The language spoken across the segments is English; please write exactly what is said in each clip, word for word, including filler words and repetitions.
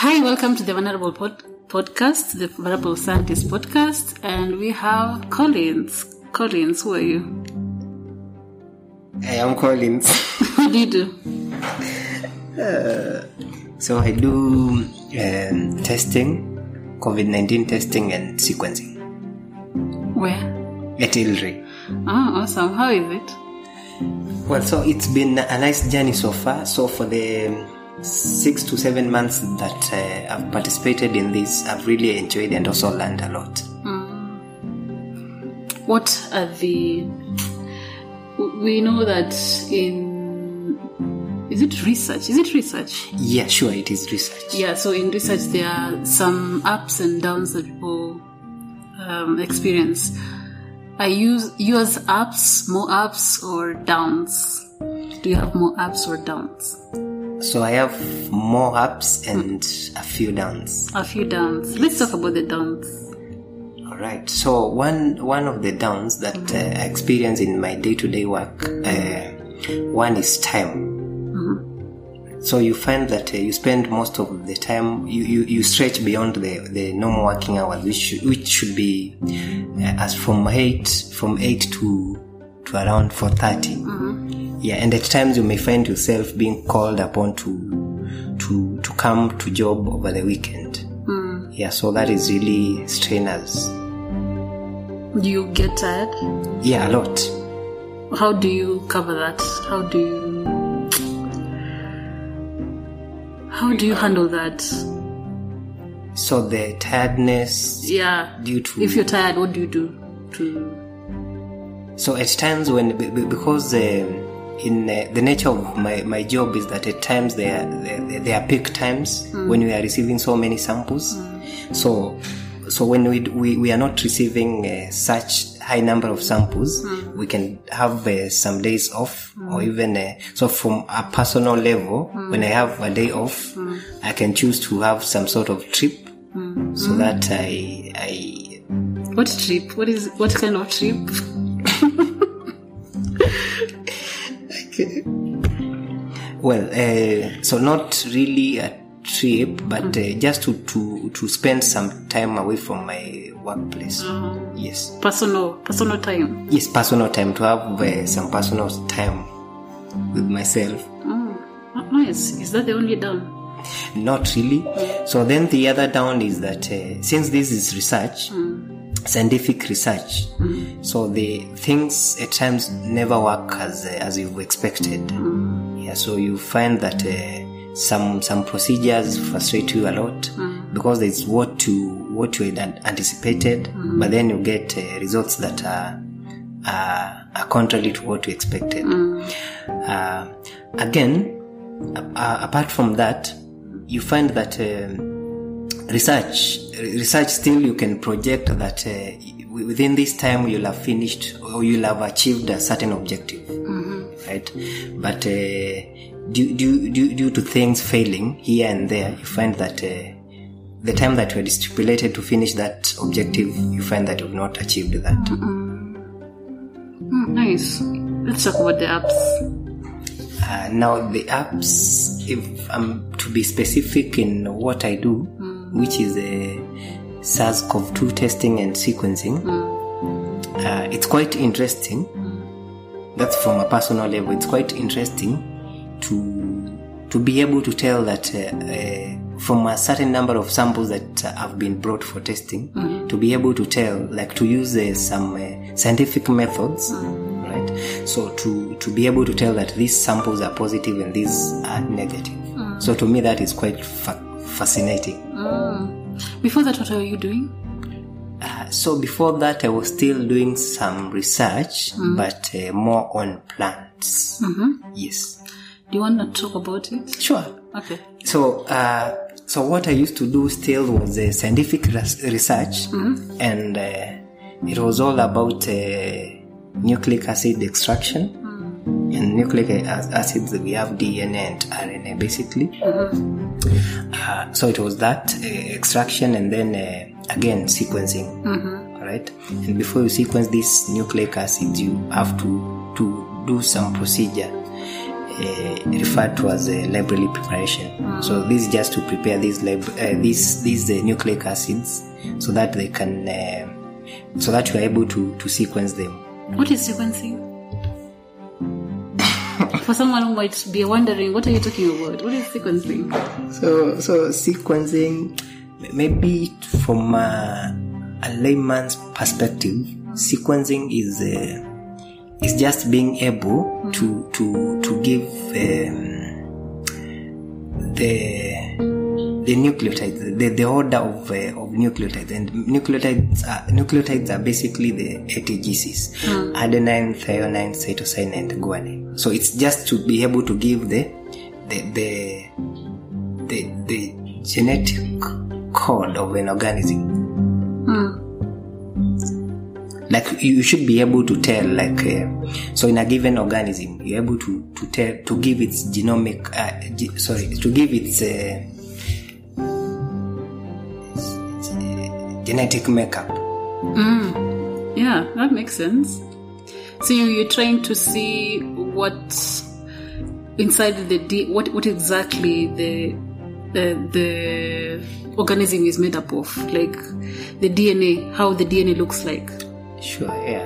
Hi, welcome to the Vulnerable Pod- Podcast, the Vulnerable Scientist Podcast, and we have Collins. Collins, who are you? I am Collins. What do you do? Uh, so I do um, testing, COVID nineteen testing and sequencing. Where? At I L R I. Oh, awesome. How is it? Well, so it's been a nice journey so far. So for the six to seven months that uh, I've participated in this, I've really enjoyed and also learned a lot. Mm. What are the... We know that in... Is it research? Is it research? Yeah, sure, it is research. Yeah, so in research there are some ups and downs that people um, experience. Are you, yours ups, more ups or downs? Do you have more ups or downs? So I have more ups and a few downs. A few downs. Let's talk about the downs. All right. So one one of the downs that mm-hmm. uh, I experience in my day-to-day work, uh, one is time. Mm-hmm. So you find that uh, you spend most of the time, you, you, you stretch beyond the, the normal working hours, which should, which should be uh, as from eight from eight to to around four thirty. Mm-hmm. Yeah, and at times you may find yourself being called upon to to to come to job over the weekend. Mm. Yeah, so that is really strenuous. Do you get tired? Yeah, a lot. How do you cover that? How do you how do you handle that? So the tiredness. Yeah. Due to if you're tired, what do you do? To so at times when because. Uh, In uh, the nature of my, my job is that at times there there, there are peak times mm. when we are receiving so many samples. Mm. So so when we we, we are not receiving uh, such high number of samples, mm. we can have uh, some days off mm. or even uh, so from a personal level. Mm. When I have a day off, mm. I can choose to have some sort of trip mm. so mm. that I I. What trip? What is what kind of trip? Well, uh, so not really a trip, but uh, just to, to, to spend some time away from my workplace. Mm. Yes. Personal, personal time. Yes, personal time, to have uh, some personal time with myself. Mm. Nice. Is that the only down? Not really. So then the other down is that uh, since this is research, mm. scientific research, mm. so the things at times never work as uh, as you expected. Mm. Yeah, so you find that uh, some some procedures frustrate you a lot mm. because it's what you what you had anticipated, mm. but then you get uh, results that are, are are contrary to what you expected. Mm. Uh, again, uh, apart from that, you find that uh, research research still you can project that uh, within this time you'll have finished or you'll have achieved a certain objective. Mm-hmm. Right, but uh, due, due, due, due to things failing here and there, you find that uh, the time that you are stipulated to finish that objective, you find that you've not achieved that. Mm-hmm. Mm, nice. Let's talk about the apps. Uh, now, the apps, if I'm to be specific in what I do, mm. which is uh, SARS-C o V two testing and sequencing, mm. uh, it's quite interesting. That's from a personal level. It's quite interesting to to be able to tell that uh, uh, from a certain number of samples that uh, have been brought for testing, mm-hmm. to be able to tell, like to use uh, some uh, scientific methods, mm-hmm. right? it. So to, to be able to tell that these samples are positive and these are negative. Mm. So to me that is quite fa- fascinating. Mm. Before that, what were you doing? Uh, so before that, I was still doing some research, mm. but uh, more on plants. Mm-hmm. Yes. Do you want to talk about it? Sure. Okay. So, uh, so what I used to do still was uh, scientific res- research, mm-hmm. and uh, it was all about uh, nucleic acid extraction. Mm-hmm. And nucleic acids, we have D N A and R N A, basically. Mm-hmm. Uh, so it was that uh, extraction, and then Uh, Again, sequencing, mm-hmm. right? And before you sequence these nucleic acids, you have to, to do some procedure uh, referred to as a library preparation. Mm-hmm. So this is just to prepare these lab- uh, these these uh, nucleic acids so that they can uh, so that you are able to, to sequence them. What is sequencing? For someone who might be wondering, what are you talking about? What is sequencing? So so sequencing. Maybe from a, a layman's perspective, sequencing is uh, is just being able mm-hmm. to to to give um, the the nucleotides, the, the order of uh, of nucleotides, and nucleotides are, nucleotides are basically the A T G Cs: mm-hmm. adenine, thymine, cytosine, and guanine. So it's just to be able to give the the the the, the genetic code of an organism. Mm. Like you should be able to tell, like uh, so in a given organism, you're able to, to tell to give its genomic uh, ge- sorry to give its uh, genetic makeup. Mm. Yeah, that makes sense. So you, you're trying to see what inside the D, what what exactly the the the organism is made up of, like the D N A, how the D N A looks like. Sure, yeah.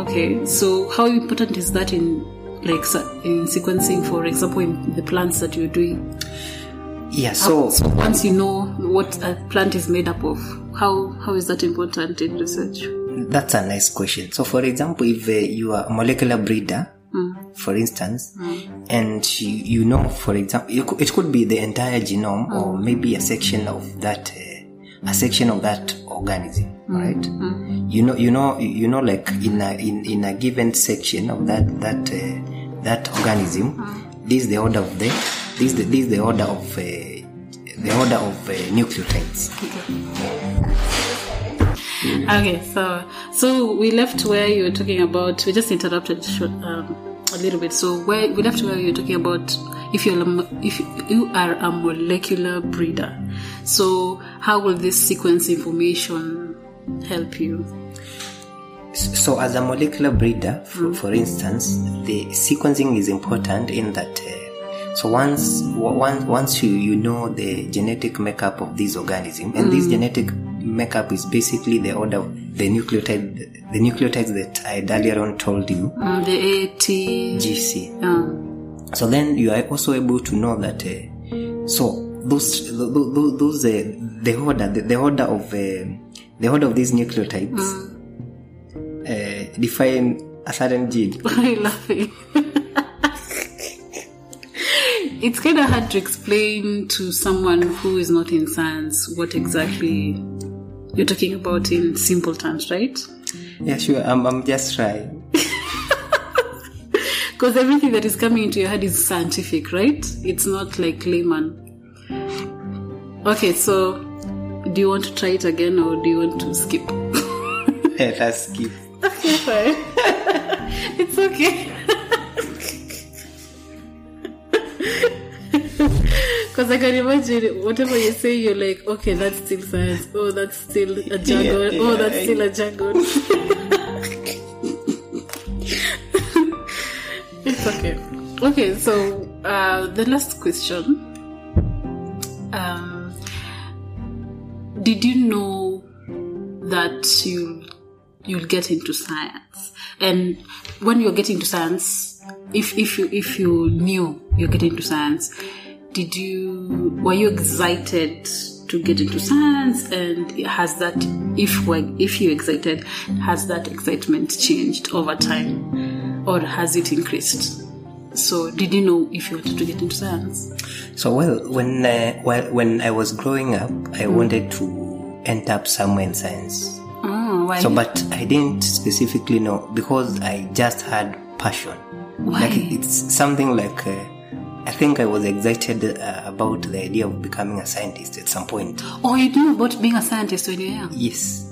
Okay, so how important is that in, like, in sequencing, for example, in the plants that you're doing? Yeah, so, how, so once you know what a plant is made up of, how how is that important in research? That's a nice question. So, for example, if uh, you are a molecular breeder, mm. for instance, mm. and you, you know, for example, you, it could be the entire genome, mm. or maybe a section of that, uh, a section of that organism, mm. right? Mm. You know, you know, you know, like in a in, in a given section of that that uh, that organism, mm. this is the order of the this is the, this is the order of uh, the order of uh, nucleotides. Okay. Okay, so so we left where you were talking about. We just interrupted short, um, a little bit. So where we left where you were talking about, if you're if you are a molecular breeder, so how will this sequence information help you? So as a molecular breeder, for, mm. for instance, the sequencing is important in that. Uh, So once once once you, you know the genetic makeup of this organism, and mm. this genetic makeup is basically the order of the nucleotide, the nucleotides that I earlier on told you, mm, the A T G C. Mm. So then you are also able to know that. Uh, so those those, those uh, the order the, the order of uh, the order of these nucleotides mm. uh, define a certain gene. I love it. It's kind of hard to explain to someone who is not in science what exactly you're talking about in simple terms, right? Yeah, sure. I'm, I'm just trying. Because everything that is coming into your head is scientific, right? It's not like layman. Okay, so do you want to try it again or do you want to skip? Yeah, let's skip. Okay, fine. It's okay. Because I can imagine whatever you say, you're like, okay, that's still science. Oh, that's still a jargon. Yeah, yeah, oh, that's I... still a jargon. It's okay. Okay, so uh, the last question. Um, did you know that you you'll get into science? And when you're getting to science, if if you if you knew you're getting into science, did you were you excited to get into science? And has that, if were if you excited, has that excitement changed over time? or has it increased? So did you know if you wanted to get into science? So, well, when uh, well, when I was growing up, I mm. wanted to end up somewhere in science. Oh, why? So, but I didn't specifically know because I just had passion. Why? Like it's something like... Uh, I think I was excited uh, about the idea of becoming a scientist at some point. Oh, you knew about being a scientist when you were young? Yes.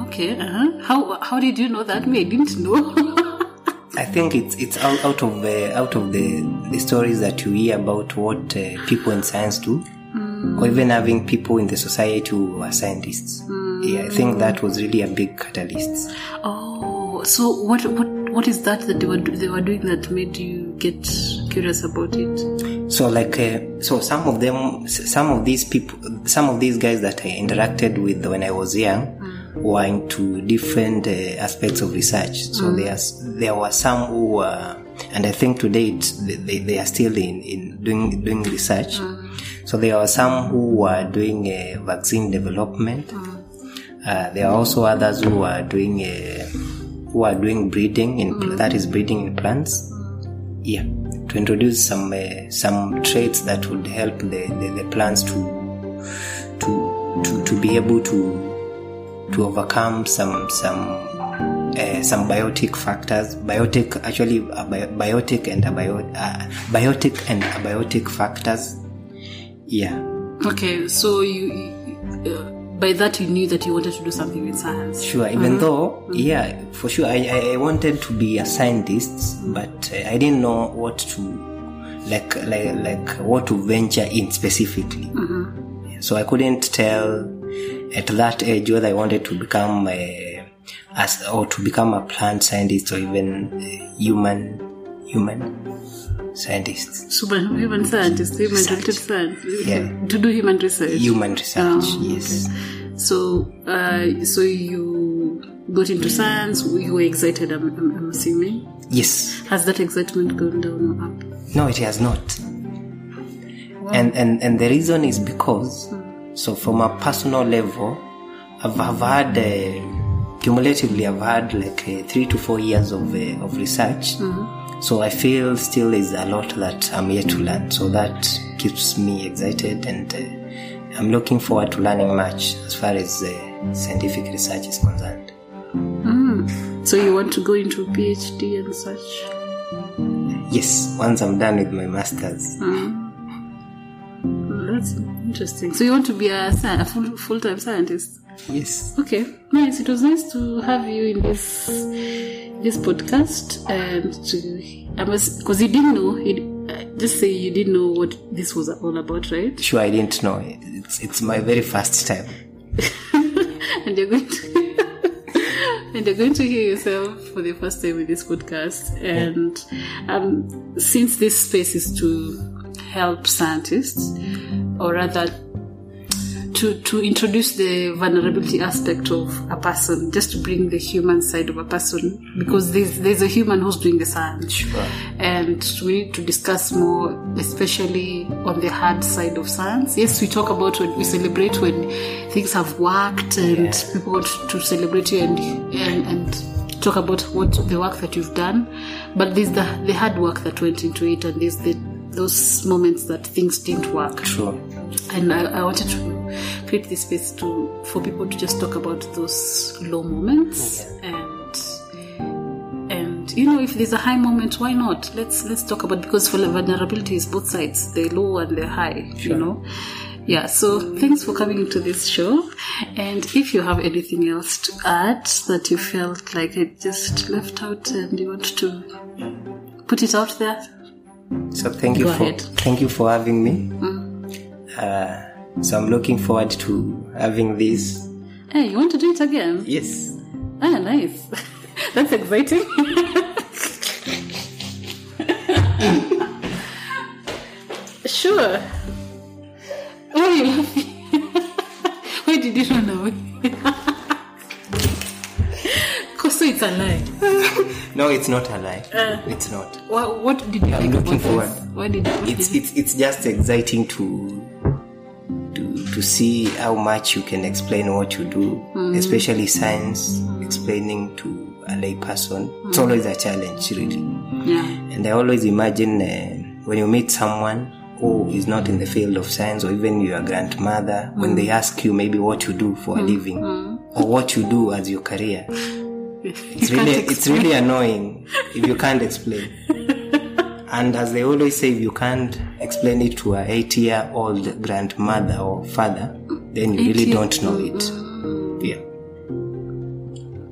Okay. Uh-huh. How how did you know that? Me, I didn't know. I think it's it's out, out of uh, out of the, the stories that you hear about what uh, people in science do, mm. or even having people in the society who are scientists. Mm. Yeah, I think that was really a big catalyst. Oh, so what what what is that that they were they were doing that made you get curious about it? So like uh, so some of them some of these people some of these guys that I interacted with when I was young were into different uh, aspects of research. So mm. there there were some who were, and I think to date they, they are still in, in doing doing research. Mm. So there were some who were doing uh, vaccine development. Mm. Uh, there are also others who are doing uh, who are doing breeding in mm. that is breeding in plants. Yeah, to introduce some uh, some traits that would help the, the, the plants to to to to be able to. to overcome some some uh, some biotic factors. Biotic actually uh, bi- biotic and abio- uh, biotic and abiotic factors. Yeah. Okay, so you uh, by that you knew that you wanted to do something with science. Sure, even mm-hmm. though yeah, for sure I, I wanted to be a scientist, but uh, I didn't know what to like like like what to venture in specifically. Mm-hmm. So I couldn't tell at that age whether I wanted to become a, as or to become a plant scientist or even a human human scientist. Super, human scientist, human related science. Yeah. To do human research. Human research, um, yes. Okay. So, uh, so you got into science. You were excited, I'm, I'm, I'm assuming. Yes. Has that excitement gone down or up? No, it has not. Wow. And and and the reason is because. So from a personal level, I've, I've had, uh, cumulatively, I've had like uh, three to four years of uh, of research. Mm-hmm. So I feel still is a lot that I'm yet to learn. So that keeps me excited and uh, I'm looking forward to learning much as far as uh, scientific research is concerned. Mm. So you want to go into PhD and such? Yes, once I'm done with my master's. Mm. That's interesting. So you want to be a, a full, full-time scientist? Yes. Okay. Nice. It was nice to have you in this this podcast, and to I must because you didn't know. It, just say you didn't know what this was all about, right? Sure, I didn't know. It's it's my very first time. and you're going to and you're going to hear yourself for the first time in this podcast. And um, since this space is to help scientists, or rather to to introduce the vulnerability aspect of a person, just to bring the human side of a person, because there's, there's a human who's doing the science. Sure. And we need to discuss more, especially on the hard side of science. Yes, we talk about when we celebrate when things have worked and yeah. people want to celebrate you and and, and talk about what the work that you've done, but there's the, the hard work that went into it, and there's the those moments that things didn't work. Sure. And I, I wanted to create this space to for people to just talk about those low moments, and and you know, if there's a high moment, why not? Let's let's talk about, because for vulnerability is both sides, the low and the high. Sure. You know. Yeah, so thanks for coming into this show. And if you have anything else to add that you felt like I just left out and you want to put it out there, so thank you Go for ahead. thank you for having me. Mm. Uh, so I'm looking forward to having this. Hey, you want to do it again? Yes. Ah, nice. That's exciting. Sure. Why are you laughing? Why did you run away? So it's a lie. No, it's not a lie. Uh, it's not. What, what did you? I'm like looking forward. Why did you? It's did you? it's it's just exciting to to to see how much you can explain what you do, mm. especially science. Explaining to a lay person, mm. it's always a challenge, really. Yeah. And I always imagine uh, when you meet someone who is not in the field of science, or even your grandmother, mm. when they ask you maybe what you do for mm. a living, mm. or what you do as your career, it's really it's really annoying if you can't explain. And as they always say, if you can't explain it to an eight-year-old grandmother or father, then you really don't know it. Yeah.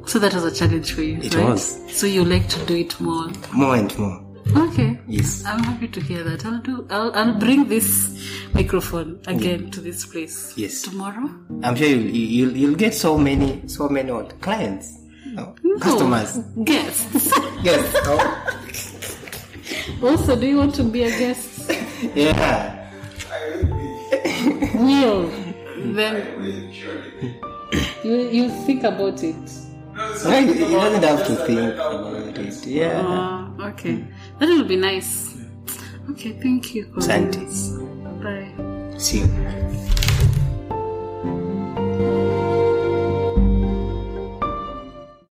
So that was a challenge for you, it right? was. So you like to do it more? More and more. Okay. Yes. I'm happy to hear that. I'll do. I'll, I'll bring this microphone again yeah. to this place. Yes. Tomorrow. I'm sure you'll you'll, you'll get so many so many old clients, no, no. customers, guests. Guests. Oh. Also, do you want to be a guest? Yeah. I will. Will then? I will, surely. You you think about it. No, so no, you, you don't have to think about it. it. Yeah. Oh, okay. That will be nice. Okay, thank you. Santi. Bye. See you.